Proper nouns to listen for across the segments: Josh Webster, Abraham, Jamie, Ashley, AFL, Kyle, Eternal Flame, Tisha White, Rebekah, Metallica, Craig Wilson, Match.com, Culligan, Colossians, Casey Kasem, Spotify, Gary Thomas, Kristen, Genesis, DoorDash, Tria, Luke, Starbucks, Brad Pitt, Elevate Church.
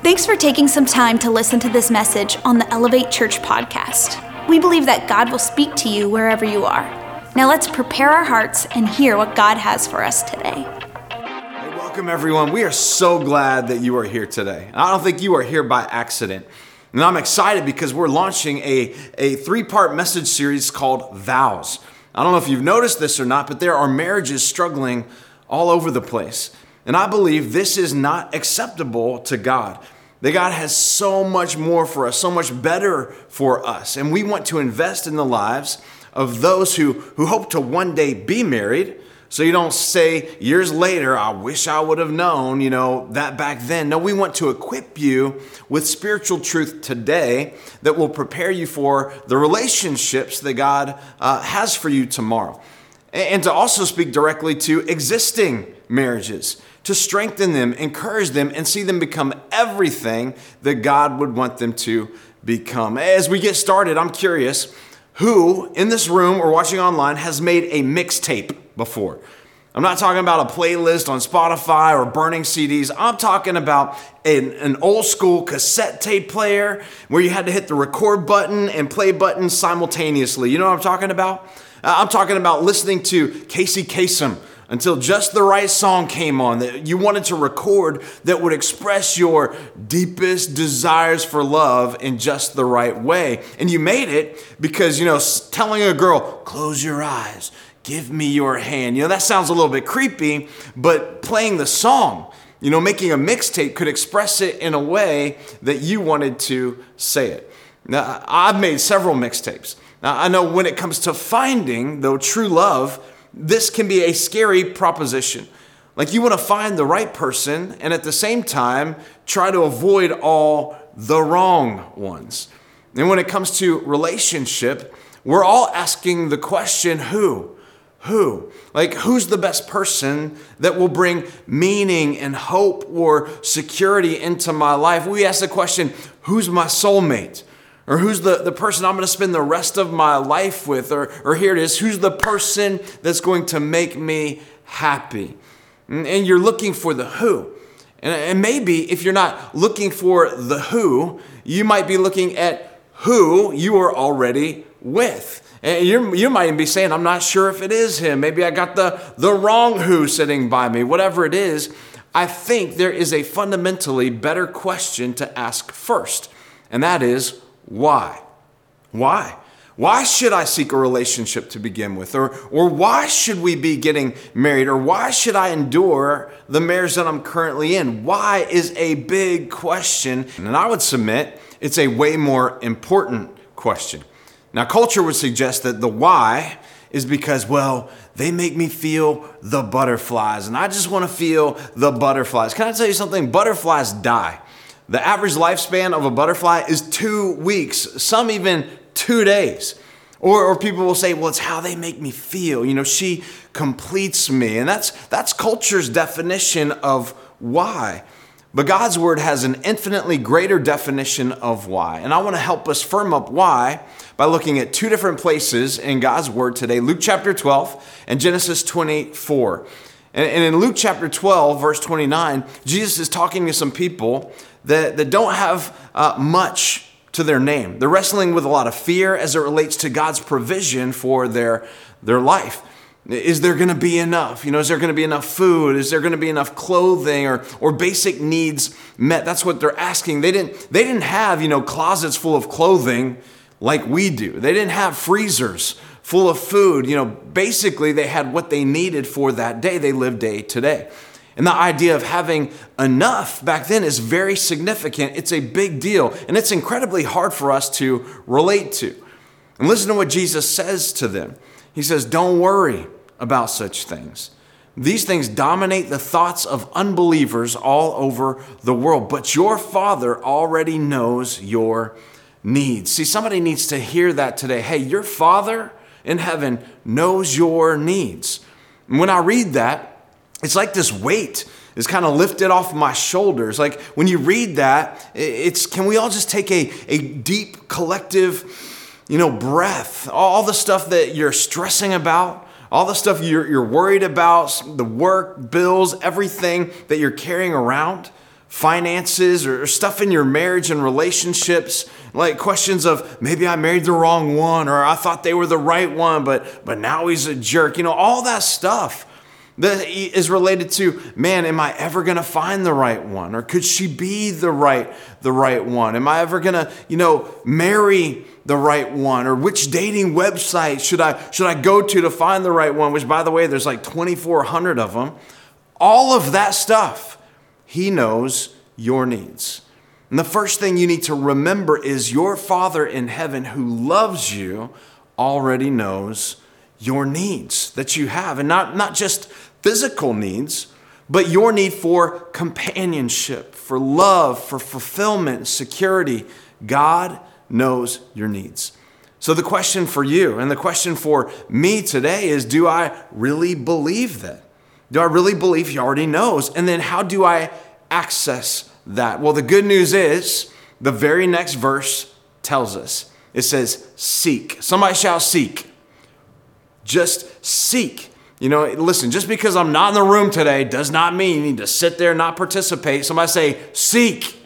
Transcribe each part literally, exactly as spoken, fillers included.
Thanks for taking some time to listen to this message on the Elevate Church podcast. We believe that God will speak to you wherever you are. Now let's prepare our hearts and hear what God has for us today. Hey, welcome everyone. We are so glad that you are here today. I don't think you are here by accident. And I'm excited because we're launching a, a three-part message series called Vows. I don't know if you've noticed this or not, but there are marriages struggling all over the place. And I believe this is not acceptable to God. That God has so much more for us, so much better for us. And we want to invest in the lives of those who, who hope to one day be married. So you don't say years later, I wish I would have known, you know, that back then. No, we want to equip you with spiritual truth today that will prepare you for the relationships that God uh, has for you tomorrow. And to also speak directly to existing marriages, to strengthen them, encourage them, and see them become everything that God would want them to become. As we get started, I'm curious, who in this room or watching online has made a mixtape before? I'm not talking about a playlist on Spotify or burning C Ds. I'm talking about an, an old school cassette tape player where you had to hit the record button and play button simultaneously. You know what I'm talking about? Uh, I'm talking about listening to Casey Kasem until just the right song came on that you wanted to record that would express your deepest desires for love in just the right way. And you made it because, you know, telling a girl, close your eyes, give me your hand. You know, that sounds a little bit creepy, but playing the song, you know, making a mixtape could express it in a way that you wanted to say it. Now, I've made several mixtapes. Now, I know when it comes to finding, though, true love, this can be a scary proposition. Like you want to find the right person and at the same time try to avoid all the wrong ones. And when it comes to relationship, we're all asking the question, who? Who? Like who's the best person that will bring meaning and hope or security into my life? We ask the question, who's my soulmate? Or who's the, the person I'm going to spend the rest of my life with? Or, or here it is, who's the person that's going to make me happy? And, and you're looking for the who. And, and maybe if you're not looking for the who, you might be looking at who you are already with. And you're, you might even be saying, I'm not sure if it is him. Maybe I got the, the wrong who sitting by me. Whatever it is, I think there is a fundamentally better question to ask first. And that is, Why? Why? Why should I seek a relationship to begin with? Or, or why should we be getting married? Or why should I endure the marriage that I'm currently in? Why is a big question. And I would submit it's a way more important question. Now, culture would suggest that the why is because, well, they make me feel the butterflies, and I just want to feel the butterflies. Can I tell you something? Butterflies die. The average lifespan of a butterfly is two weeks, some even two days. Or, or people will say, well, it's how they make me feel. You know, she completes me. And that's that's culture's definition of why. But God's word has an infinitely greater definition of why. And I want to help us firm up why by looking at two different places in God's word today, Luke chapter twelve and Genesis twenty-four. And in Luke chapter twelve, verse twenty-nine, Jesus is talking to some people that, that don't have uh, much to their name. They're wrestling with a lot of fear as it relates to God's provision for their, their life. Is there going to be enough? You know, is there going to be enough food? Is there going to be enough clothing or, or basic needs met? That's what they're asking. They didn't, they didn't have, you know, closets full of clothing like we do. They didn't have freezers full of food. You know, basically they had what they needed for that day. They lived day to day. And the idea of having enough back then is very significant. It's a big deal. And it's incredibly hard for us to relate to. And listen to what Jesus says to them. He says, don't worry about such things. These things dominate the thoughts of unbelievers all over the world. But your Father already knows your needs. See, somebody needs to hear that today. Hey, your Father in heaven knows your needs. And when I read that, it's like this weight is kind of lifted off my shoulders. Like when you read that, it's can we all just take a, a deep collective, you know, breath? All the stuff that you're stressing about, all the stuff you're, you're worried about, the work, bills, everything that you're carrying around. finances or stuff in your marriage and relationships, like questions of maybe I married the wrong one, or I thought they were the right one, but but now he's a jerk. You know, all that stuff that is related to, man, am I ever going to find the right one? Or could she be the right the right one? Am I ever going to, you know, marry the right one? Or which dating website should I should I go to to find the right one? Which, by the way, there's like twenty-four hundred of them. All of that stuff. He knows your needs. And the first thing you need to remember is your Father in heaven who loves you already knows your needs that you have. And not, not just physical needs, but your need for companionship, for love, for fulfillment, security. God knows your needs. So the question for you and the question for me today is, do I really believe that? Do I really believe he already knows? And then how do I access that? Well, the good news is the very next verse tells us. It says, seek. Somebody shall seek. Just seek. You know, listen, just because I'm not in the room today does not mean you need to sit there and not participate. Somebody say, seek.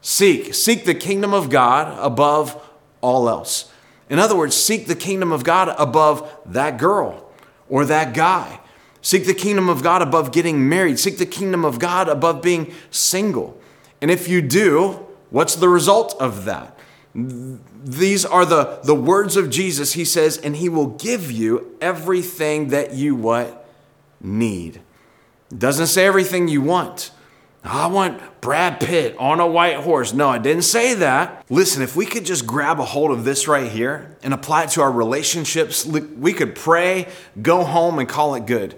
Seek. Seek the kingdom of God above all else. In other words, seek the kingdom of God above that girl or that guy. Seek the kingdom of God above getting married. Seek the kingdom of God above being single. And if you do, what's the result of that? These are the, the words of Jesus. He says, and he will give you everything that you what? Need. It doesn't say everything you want. I want Brad Pitt on a white horse. No, I didn't say that. Listen, if we could just grab a hold of this right here and apply it to our relationships, we could pray, go home, and call it good.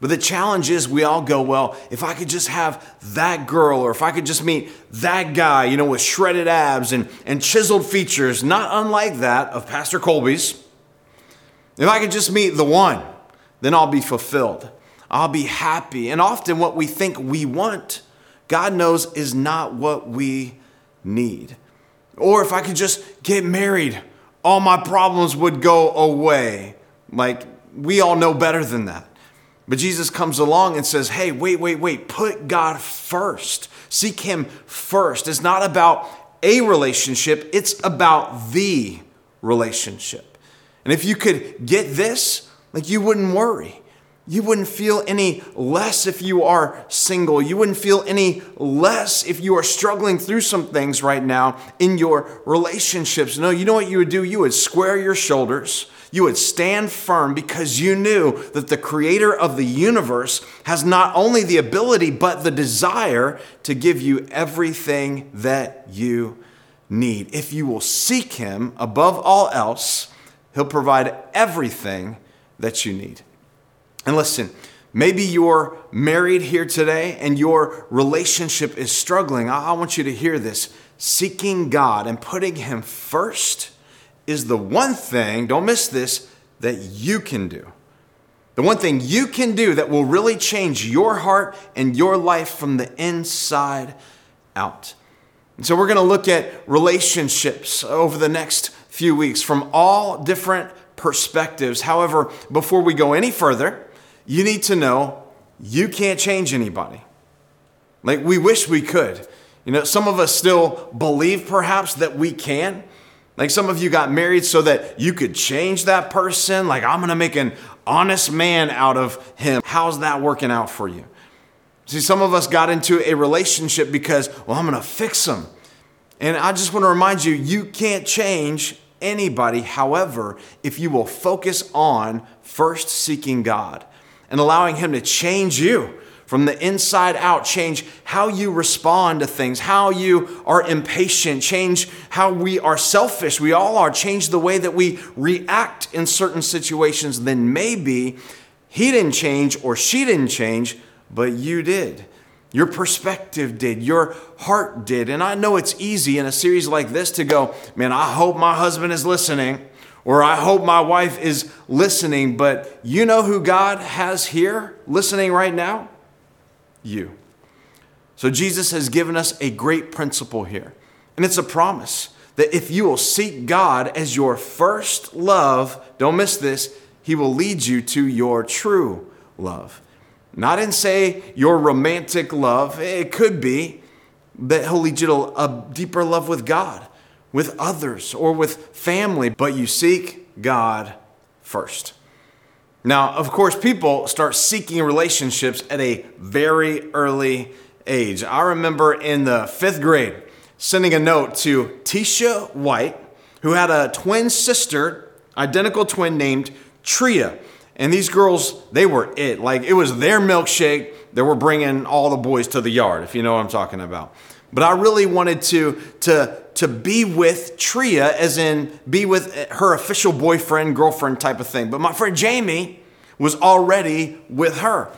But the challenge is we all go, well, if I could just have that girl, or if I could just meet that guy, you know, with shredded abs and, and chiseled features, not unlike that of Pastor Colby's. If I could just meet the one, then I'll be fulfilled. I'll be happy. And often what we think we want, God knows is not what we need. Or if I could just get married, all my problems would go away. Like, we all know better than that. But Jesus comes along and says, hey, wait, wait, wait, put God first. Seek him first. It's not about a relationship. It's about the relationship. And if you could get this, like, you wouldn't worry. You wouldn't feel any less if you are single. You wouldn't feel any less if you are struggling through some things right now in your relationships. No, you know what you would do? You would square your shoulders. You would stand firm because you knew that the creator of the universe has not only the ability, but the desire to give you everything that you need. If you will seek him above all else, he'll provide everything that you need. And listen, maybe you're married here today and your relationship is struggling. I want you to hear this. Seeking God and putting him first is the one thing, don't miss this, that you can do. The one thing you can do that will really change your heart and your life from the inside out. And so we're going to look at relationships over the next few weeks from all different perspectives. However, before we go any further, you need to know you can't change anybody. Like, we wish we could. You know, some of us still believe perhaps that we can. Like, some of you got married so that you could change that person. Like, I'm going to make an honest man out of him. How's that working out for you? See, some of us got into a relationship because, well, I'm going to fix him. And I just want to remind you, you can't change anybody. However, if you will focus on first seeking God and allowing him to change you from the inside out, change how you respond to things, how you are impatient, change how we are selfish. We all are. Change the way that we react in certain situations. Then maybe he didn't change or she didn't change, but you did. Your perspective did. Your heart did. And I know it's easy in a series like this to go, man, I hope my husband is listening, or I hope my wife is listening. But you know who God has here listening right now? You. So Jesus has given us a great principle here. And it's a promise that if you will seek God as your first love, don't miss this, he will lead you to your true love. Not in, say, your romantic love. It could be. that he'll lead you to a deeper love with God, with others, or with family. But you seek God first. Now, of course, people start seeking relationships at a very early age. I remember in the fifth grade sending a note to Tisha White, who had a twin sister, identical twin named Tria. And these girls, they were it. Like, it was their milkshake that were bringing all the boys to the yard, if you know what I'm talking about. But I really wanted to, to, to be with Tria, as in be with her official boyfriend, girlfriend type of thing. But my friend Jamie was already with her.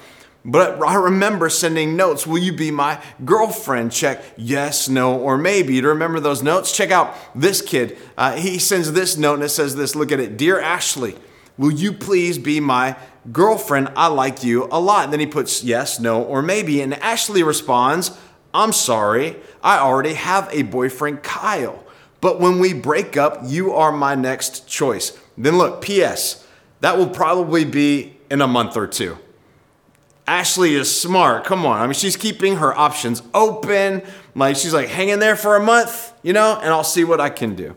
But I remember sending notes, will you be my girlfriend? Check yes, no, or maybe. To remember those notes? Check out this kid. Uh, he sends this note and it says this, look at it. Dear Ashley, will you please be my girlfriend? I like you a lot. And then he puts yes, no, or maybe. And Ashley responds, I'm sorry, I already have a boyfriend, Kyle. But when we break up, you are my next choice. Then look, P S, that will probably be in a month or two. Ashley is smart. Come on. I mean, she's keeping her options open. Like, she's like, hang in there for a month, you know, and I'll see what I can do.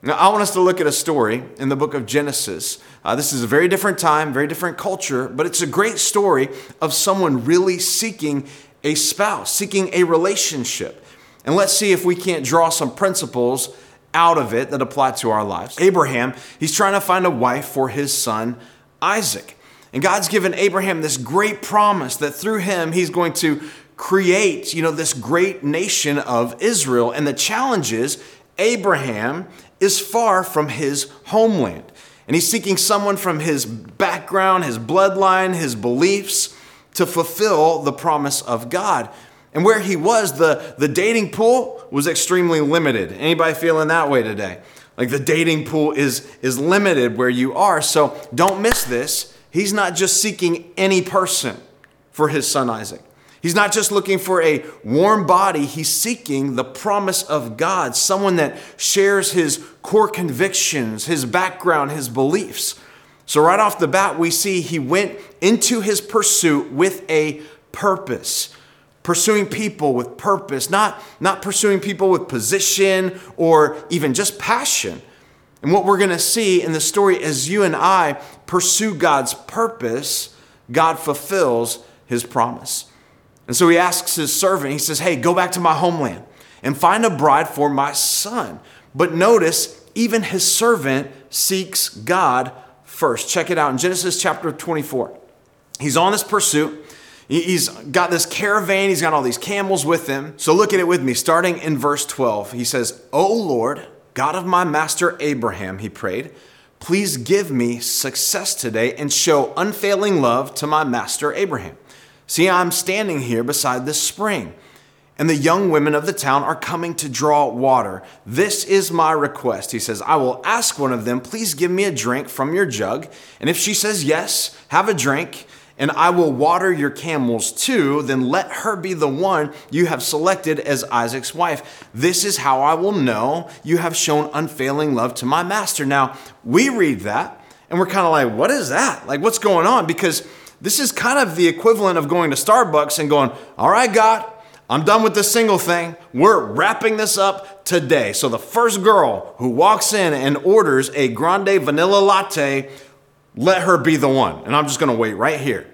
Now, I want us to look at a story in the book of Genesis. Uh, this is a very different time, very different culture, but it's a great story of someone really seeking a spouse, seeking a relationship. And let's see if we can't draw some principles out of it that apply to our lives. Abraham, he's trying to find a wife for his son, Isaac. And God's given Abraham this great promise that through him, he's going to create, you know, this great nation of Israel. And the challenge is Abraham is far from his homeland. And he's seeking someone from his background, his bloodline, his beliefs to fulfill the promise of God. And where he was, the, the dating pool was extremely limited. Anybody feeling that way today? Like the dating pool is, is limited where you are. So don't miss this. He's not just seeking any person for his son Isaac. He's not just looking for a warm body. He's seeking the promise of God, someone that shares his core convictions, his background, his beliefs. So right off the bat, we see he went into his pursuit with a purpose, pursuing people with purpose, not, not pursuing people with position or even just passion. And what we're going to see in the story is you and I pursue God's purpose, God fulfills his promise. And so he asks his servant, he says, hey, go back to my homeland and find a bride for my son. But notice, even his servant seeks God first. Check it out in Genesis chapter twenty-four. He's on this pursuit. He's got this caravan. He's got all these camels with him. So look at it with me, starting in verse twelve. He says, O Lord, God of my master Abraham, he prayed, please give me success today and show unfailing love to my master Abraham. See, I'm standing here beside this spring, and the young women of the town are coming to draw water. This is my request. He says, I will ask one of them, please give me a drink from your jug. And if she says yes, have a drink, and I will water your camels too. Then let her be the one you have selected as Isaac's wife. This is how I will know you have shown unfailing love to my master. Now, we read that and we're kind of like, what is that? Like, what's going on? Because this is kind of the equivalent of going to Starbucks and going, all right, God, I'm done with this single thing. We're wrapping this up today. So the first girl who walks in and orders a grande vanilla latte, let her be the one. And I'm just going to wait right here.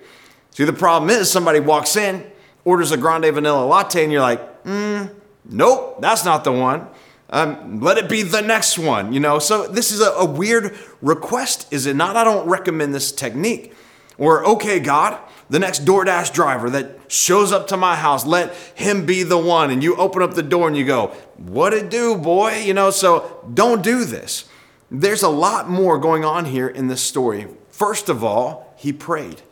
See, the problem is somebody walks in, orders a grande vanilla latte, and you're like, mm, nope, that's not the one. Um, let it be the next one, you know? So this is a, a weird request, is it not? I don't recommend this technique. Or, okay, God, the next DoorDash driver that shows up to my house, let him be the one. And you open up the door and you go, what it do, boy? You know, so don't do this. There's a lot more going on here in this story. First of all, he prayed.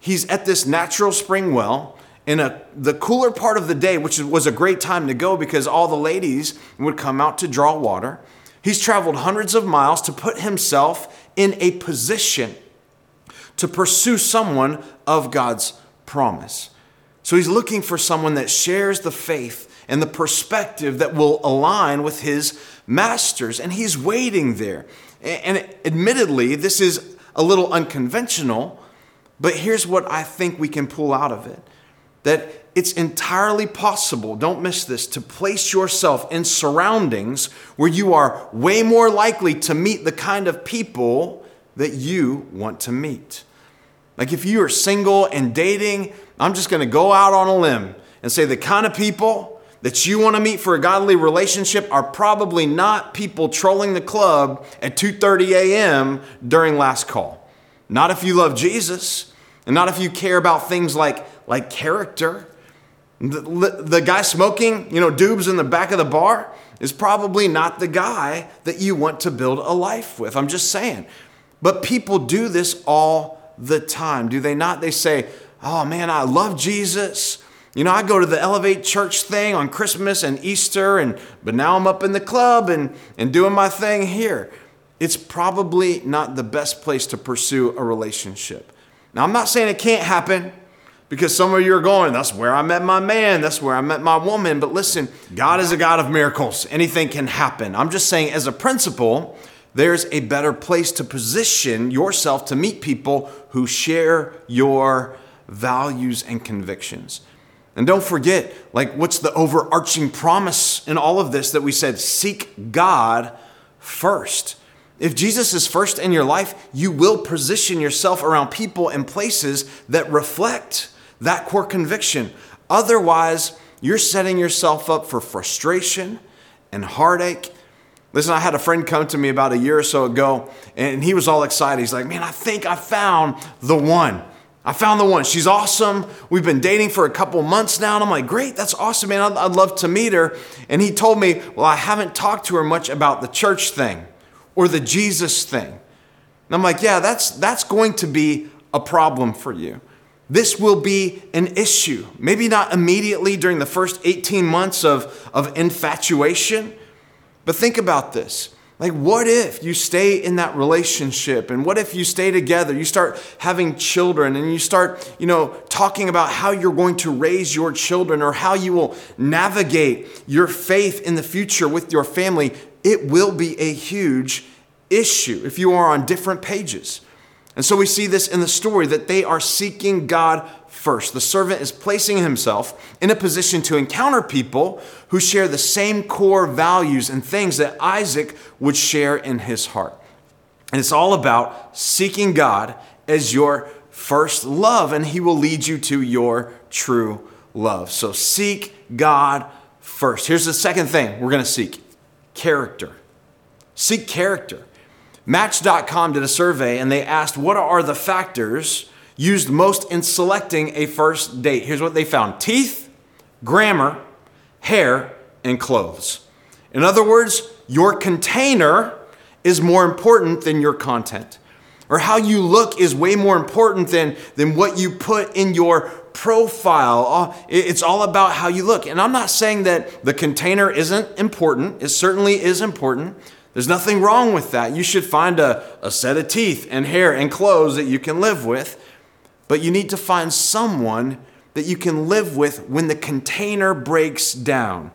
He's at this natural spring well in a, the cooler part of the day, which was a great time to go because all the ladies would come out to draw water. He's traveled hundreds of miles to put himself in a position to pursue someone of God's promise. So he's looking for someone that shares the faith and the perspective that will align with his master's. And he's waiting there. And admittedly, this is a little unconventional, but here's what I think we can pull out of it. that it's entirely possible, don't miss this, to place yourself in surroundings where you are way more likely to meet the kind of people that you want to meet. Like if you are single and dating, I'm just going to go out on a limb and say the kind of people that you want to meet for a godly relationship are probably not people trolling the club at two thirty a.m. during last call. Not if you love Jesus and not if you care about things like, like character. The, the guy smoking, you know, doobs in the back of the bar is probably not the guy that you want to build a life with. I'm just saying. But people do this all the time, do they not? They say, oh man, I love Jesus. You know, I go to the Elevate Church thing on Christmas and Easter, and but now I'm up in the club and, and doing my thing here. It's probably not the best place to pursue a relationship. Now, I'm not saying it can't happen, because some of you are going, that's where I met my man, that's where I met my woman. But listen, God is a God of miracles. Anything can happen. I'm just saying, as a principle, there's a better place to position yourself to meet people who share your values and convictions. And don't forget, like, what's the overarching promise in all of this that we said? Seek God first. If Jesus is first in your life, you will position yourself around people and places that reflect that core conviction. Otherwise, you're setting yourself up for frustration and heartache. Listen, I had a friend come to me about a year or so ago, and he was all excited. He's like, man, I think I found the one. I found the one. She's awesome. We've been dating for a couple months now. And I'm like, great, that's awesome, man. I'd, I'd love to meet her. And he told me, well, I haven't talked to her much about the church thing or the Jesus thing. And I'm like, yeah, that's that's going to be a problem for you. This will be an issue. Maybe not immediately during the first eighteen months of, of infatuation, but think about this. Like, what if you stay in that relationship? And what if you stay together? You start having children and you start, you know, talking about how you're going to raise your children or how you will navigate your faith in the future with your family. It will be a huge issue if you are on different pages. And so we see this in the story that they are seeking God first. The servant is placing himself in a position to encounter people who share the same core values and things that Isaac would share in his heart. And it's all about seeking God as your first love, and he will lead you to your true love. So seek God first. Here's the second thing we're going to seek: character. Seek character. Match dot com did a survey and they asked, what are the factors used most in selecting a first date? Here's what they found: teeth, grammar, hair, and clothes. In other words, your container is more important than your content, or how you look is way more important than, than what you put in your profile. It's all about how you look. And I'm not saying that the container isn't important. It certainly is important. There's nothing wrong with that. You should find a, a set of teeth and hair and clothes that you can live with, but you need to find someone that you can live with when the container breaks down,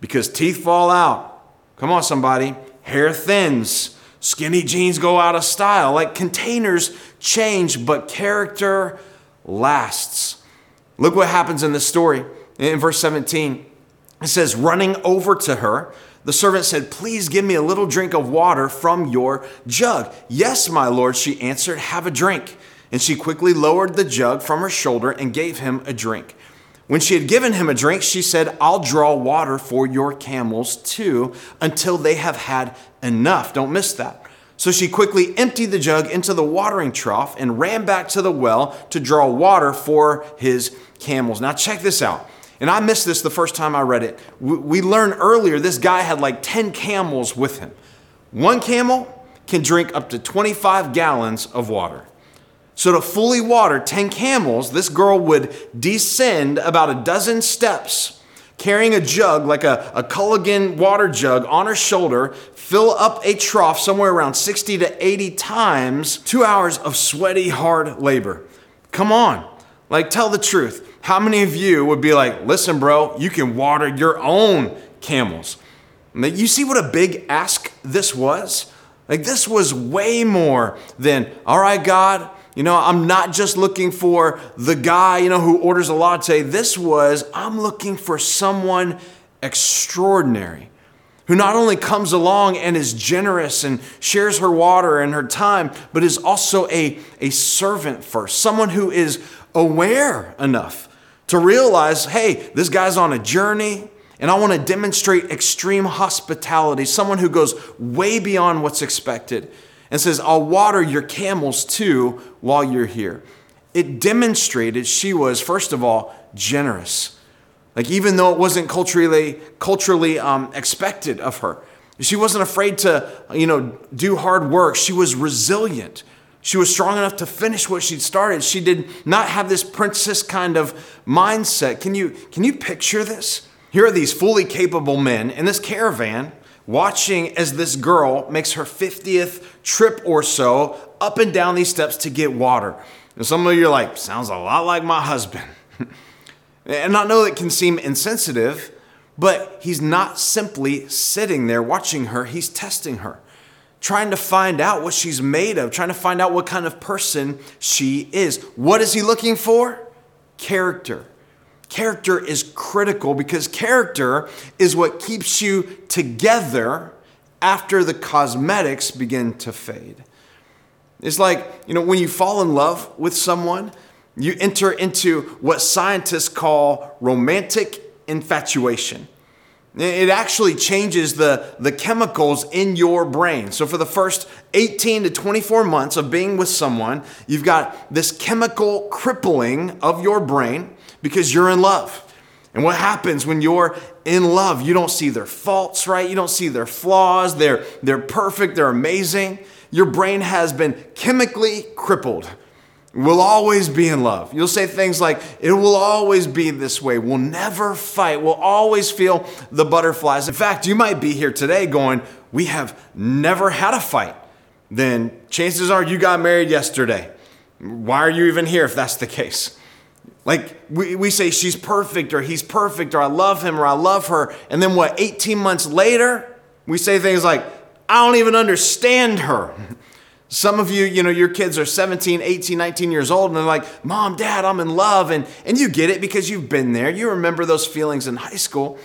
because teeth fall out. Come on, somebody. Hair thins. Skinny jeans go out of style. Like, containers change, but character lasts. Look what happens in this story. In verse seventeen, it says, running over to her, the servant said, please give me a little drink of water from your jug. Yes, my lord, she answered, have a drink. And she quickly lowered the jug from her shoulder and gave him a drink. When she had given him a drink, she said, I'll draw water for your camels too until they have had enough. Don't miss that. So she quickly emptied the jug into the watering trough and ran back to the well to draw water for his camels. Now check this out. And I missed this the first time I read it. We learned earlier this guy had like ten camels with him. One camel can drink up to twenty-five gallons of water. So to fully water ten camels, this girl would descend about a dozen steps, carrying a jug like a, a Culligan water jug on her shoulder, fill up a trough somewhere around sixty to eighty times, two hours of sweaty, hard labor. Come on, like, tell the truth. How many of you would be like, listen, bro, you can water your own camels? You see what a big ask this was? Like, this was way more than, all right, God, You know, I'm not just looking for the guy, you know, who orders a latte. This was, I'm looking for someone extraordinary who not only comes along and is generous and shares her water and her time, but is also a, a servant first, someone who is aware enough to realize, hey, this guy's on a journey and I want to demonstrate extreme hospitality, someone who goes way beyond what's expected and says, I'll water your camels too while you're here. It demonstrated she was, first of all, generous. Like, even though it wasn't culturally culturally um, expected of her, she wasn't afraid to, you know, do hard work. She was resilient. She was strong enough to finish what she'd started. She did not have this princess kind of mindset. Can you, can you picture this? Here are these fully capable men in this caravan watching as this girl makes her fiftieth trip or so up and down these steps to get water. And some of you are like, sounds a lot like my husband. And I know that can seem insensitive, but he's not simply sitting there watching her. He's testing her, trying to find out what she's made of, trying to find out what kind of person she is. What is he looking for? Character. Character is critical because character is what keeps you together after the cosmetics begin to fade. It's like, you know, when you fall in love with someone, you enter into what scientists call romantic infatuation. It actually changes the, the chemicals in your brain. So for the first eighteen to twenty-four months of being with someone, you've got this chemical crippling of your brain because you're in love. And what happens when you're in love? You don't see their faults, right? You don't see their flaws. They're, they're perfect. They're amazing. Your brain has been chemically crippled. We'll always be in love. You'll say things like, it will always be this way. We'll never fight. We'll always feel the butterflies. In fact, you might be here today going, we have never had a fight. Then chances are you got married yesterday. Why are you even here if that's the case? Like we, we say she's perfect or he's perfect or I love him or I love her. And then what, eighteen months later, we say things like, I don't even understand her. Some of you, you know, your kids are seventeen, eighteen, nineteen years old, and they're like, Mom, Dad, I'm in love. And, and you get it because you've been there. You remember those feelings in high school.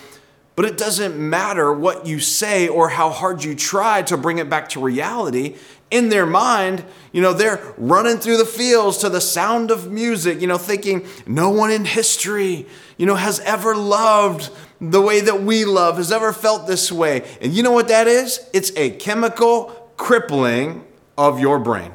But it doesn't matter what you say or how hard you try to bring it back to reality. In their mind, you know, they're running through the fields to the sound of music, you know, thinking no one in history, you know, has ever loved the way that we love, has ever felt this way. And you know what that is? It's a chemical crippling of your brain.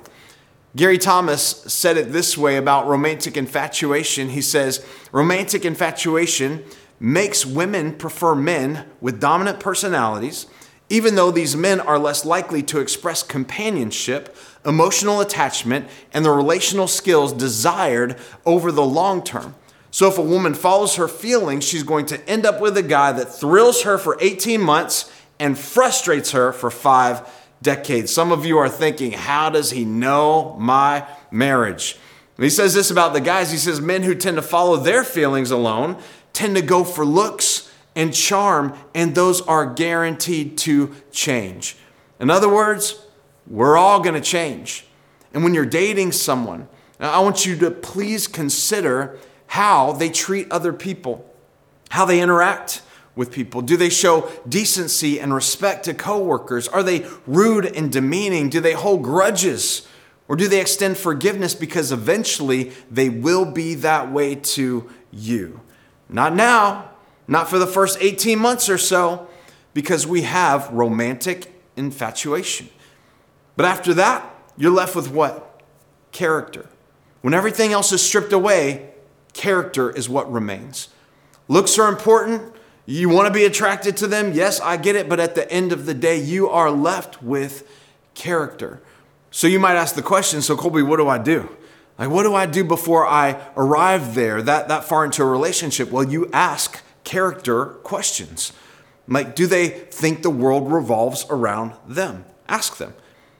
Gary Thomas said it this way about romantic infatuation. He says, romantic infatuation makes women prefer men with dominant personalities, even though these men are less likely to express companionship, emotional attachment, and the relational skills desired over the long term. So if a woman follows her feelings, she's going to end up with a guy that thrills her for eighteen months and frustrates her for five decades. Some of you are thinking, how does he know my marriage? And he says this about the guys. He says, men who tend to follow their feelings alone tend to go for looks and charm, and those are guaranteed to change. In other words, we're all going to change. And when you're dating someone, I want you to please consider how they treat other people, how they interact with people. Do they show decency and respect to coworkers? Are they rude and demeaning? Do they hold grudges? Or do they extend forgiveness because eventually they will be that way to you? Not now, not for the first eighteen months or so, because we have romantic infatuation. But after that, you're left with what? Character. When everything else is stripped away, character is what remains. Looks are important. You want to be attracted to them? Yes, I get it. But at the end of the day, you are left with character. So you might ask the question, so Colby, what do I do? Like, what do I do before I arrive there that, that far into a relationship? Well, you ask character questions. Like, do they think the world revolves around them? Ask them.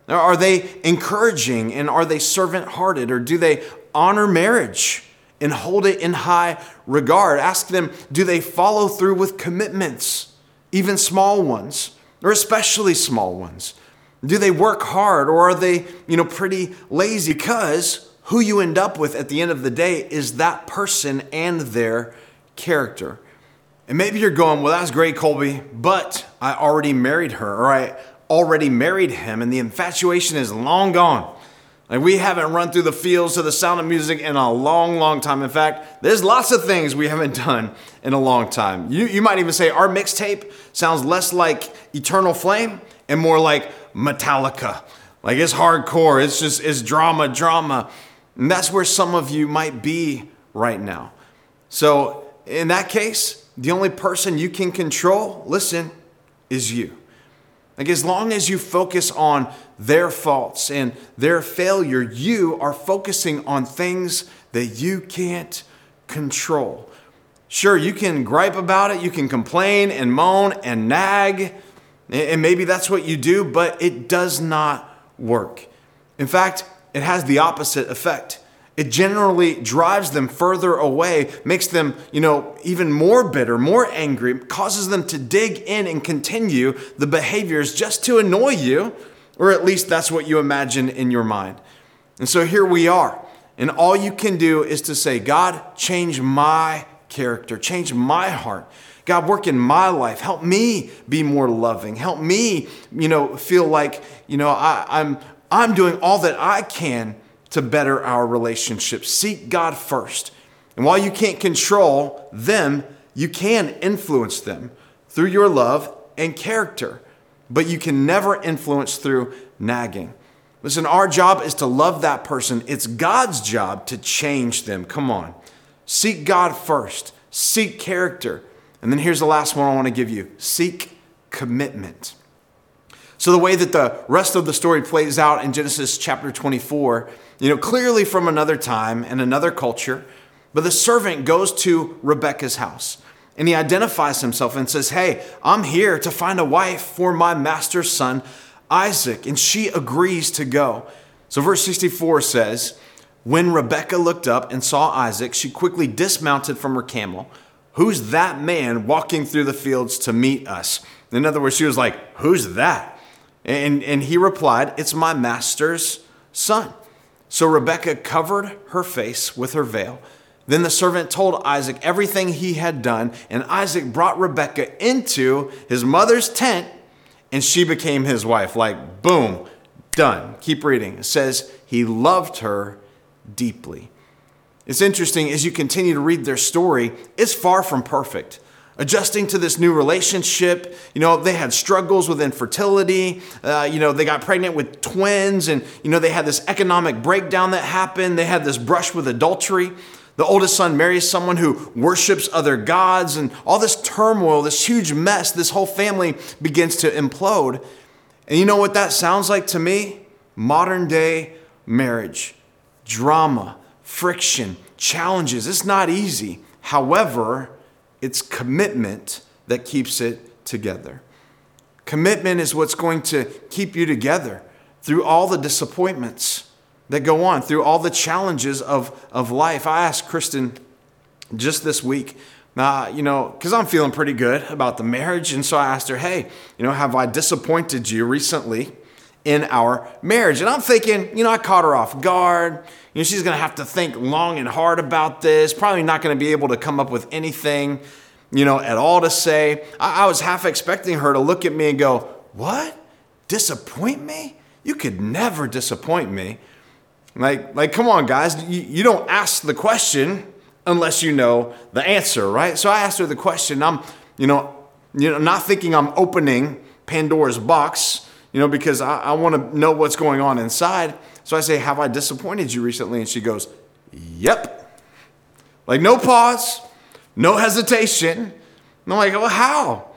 Are they encouraging and are they servant-hearted, or do they honor marriage and hold it in high regard? Ask them, do they follow through with commitments, even small ones, or especially small ones? Do they work hard, or are they, you know, pretty lazy? Because who you end up with at the end of the day is that person and their character. And maybe you're going, well, that's great, Colby, but I already married her, or I already married him, and the infatuation is long gone. Like, we haven't run through the fields to the Sound of Music in a long, long time. In fact, there's lots of things we haven't done in a long time. You, you might even say our mixtape sounds less like Eternal Flame and more like Metallica. Like, it's hardcore. It's just, it's drama, drama. And that's where some of you might be right now. So in that case, the only person you can control, listen, is you. Like, as long as you focus on their faults and their failure, you are focusing on things that you can't control. Sure, you can gripe about it, you can complain and moan and nag, and maybe that's what you do, but it does not work. In fact, it has the opposite effect. It generally drives them further away, makes them, you know, even more bitter, more angry, causes them to dig in and continue the behaviors just to annoy you, or at least that's what you imagine in your mind. And so here we are. And all you can do is to say, God, change my character, change my heart. God, work in my life. Help me be more loving. Help me, you know, feel like, you know, I, I'm I'm doing all that I can to better our relationship. Seek God first. And while you can't control them, you can influence them through your love and character, but you can never influence through nagging. Listen, our job is to love that person. It's God's job to change them. Come on. Seek God first. Seek character. And then here's the last one I want to give you. Seek commitment. So the way that the rest of the story plays out in Genesis chapter twenty-four, you know, clearly from another time and another culture, but the servant goes to Rebekah's house and he identifies himself and says, hey, I'm here to find a wife for my master's son, Isaac. And she agrees to go. So verse sixty-four says, when Rebekah looked up and saw Isaac, she quickly dismounted from her camel. Who's that man walking through the fields to meet us? In other words, she was like, who's that? And, and he replied, it's my master's son. So Rebekah covered her face with her veil. Then the servant told Isaac everything he had done, and Isaac brought Rebekah into his mother's tent, and she became his wife. Like, boom, done. Keep reading. It says he loved her deeply. It's interesting, as you continue to read their story, it's far from perfect. Adjusting to this new relationship, you know, they had struggles with infertility, uh, you know, they got pregnant with twins, and, you know, they had this economic breakdown that happened. They had this brush with adultery. The oldest son marries someone who worships other gods, and all this turmoil, this huge mess, this whole family begins to implode. And you know what that sounds like to me? Modern day marriage, drama, friction, challenges. It's not easy. However, it's commitment that keeps it together. Commitment is what's going to keep you together through all the disappointments that go on, through all the challenges of, of life. I asked Kristen just this week, uh, you know, because I'm feeling pretty good about the marriage. And so I asked her, hey, you know, have I disappointed you recently in our marriage? And I'm thinking, you know, I caught her off guard. You know, she's going to have to think long and hard about this. Probably not going to be able to come up with anything, you know, at all to say. I, I was half expecting her to look at me and go, what? Disappoint me? You could never disappoint me. Like, like, come on, guys. You, you don't ask the question unless you know the answer, right? So I asked her the question. I'm, you know, you know, not thinking I'm opening Pandora's box, you know, because I, I want to know what's going on inside. So I say, have I disappointed you recently? And she goes, yep. Like, no pause, no hesitation. And I'm like, well, how?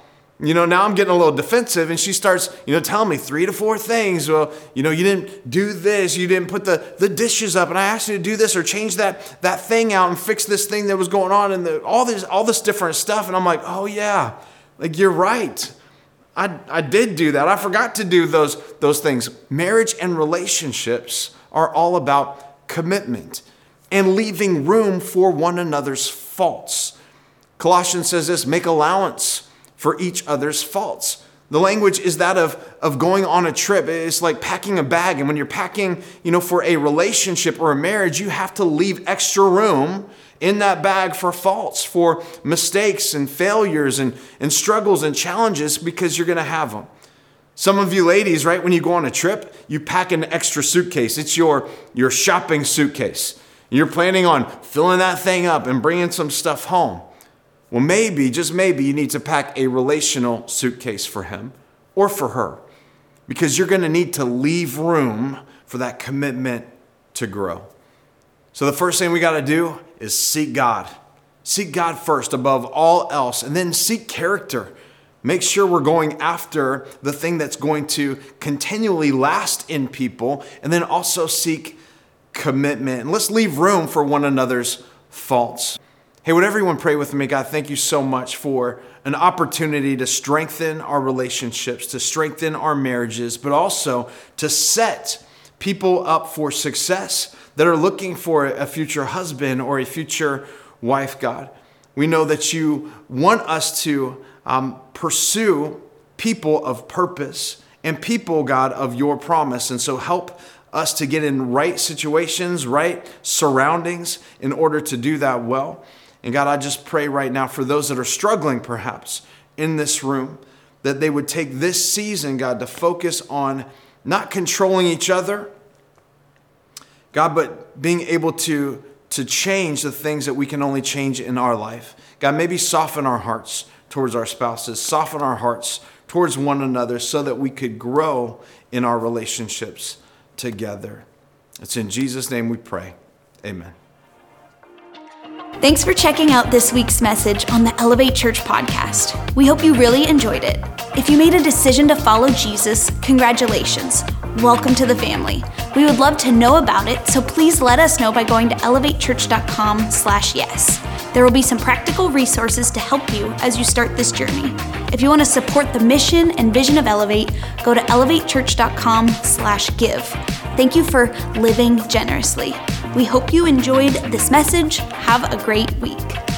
You know, now I'm getting a little defensive. And she starts, you know, telling me three to four things. Well, you know, you didn't do this. You didn't put the, the dishes up. And I asked you to do this or change that, that thing out and fix this thing that was going on and the, all this, all this different stuff. And I'm like, oh, yeah, like, you're right. I, I did do that. I forgot to do those, those things. Marriage and relationships are all about commitment and leaving room for one another's faults. Colossians says this, make allowance for each other's faults. The language is that of, of going on a trip. It's like packing a bag. And when you're packing, you know, for a relationship or a marriage, you have to leave extra room in that bag for faults, for mistakes and failures and, and struggles and challenges, because you're going to have them. Some of you ladies, right, when you go on a trip, you pack an extra suitcase. It's your, your shopping suitcase. You're planning on filling that thing up and bringing some stuff home. Well, maybe, just maybe, you need to pack a relational suitcase for him or for her, because you're going to need to leave room for that commitment to grow. So the first thing we got to do is seek God. Seek God first above all else, and then seek character. Make sure we're going after the thing that's going to continually last in people, and then also seek commitment. And let's leave room for one another's faults. Hey, would everyone pray with me? God, thank you so much for an opportunity to strengthen our relationships, to strengthen our marriages, but also to set people up for success that are looking for a future husband or a future wife, God. We know that you want us to um, pursue people of purpose and people, God, of your promise. And so help us to get in right situations, right surroundings in order to do that well. And God, I just pray right now for those that are struggling perhaps in this room, that they would take this season, God, to focus on not controlling each other, God, but being able to, to change the things that we can only change in our life. God, maybe soften our hearts towards our spouses, soften our hearts towards one another, so that we could grow in our relationships together. It's in Jesus' name we pray. Amen. Thanks for checking out this week's message on the Elevate Church podcast. We hope you really enjoyed it. If you made a decision to follow Jesus, congratulations. Welcome to the family. We would love to know about it, so please let us know by going to elevatechurch.com slash yes. There will be some practical resources to help you as you start this journey. If you want to support the mission and vision of Elevate, go to elevatechurch.com slash give. Thank you for living generously. We hope you enjoyed this message. Have a great week.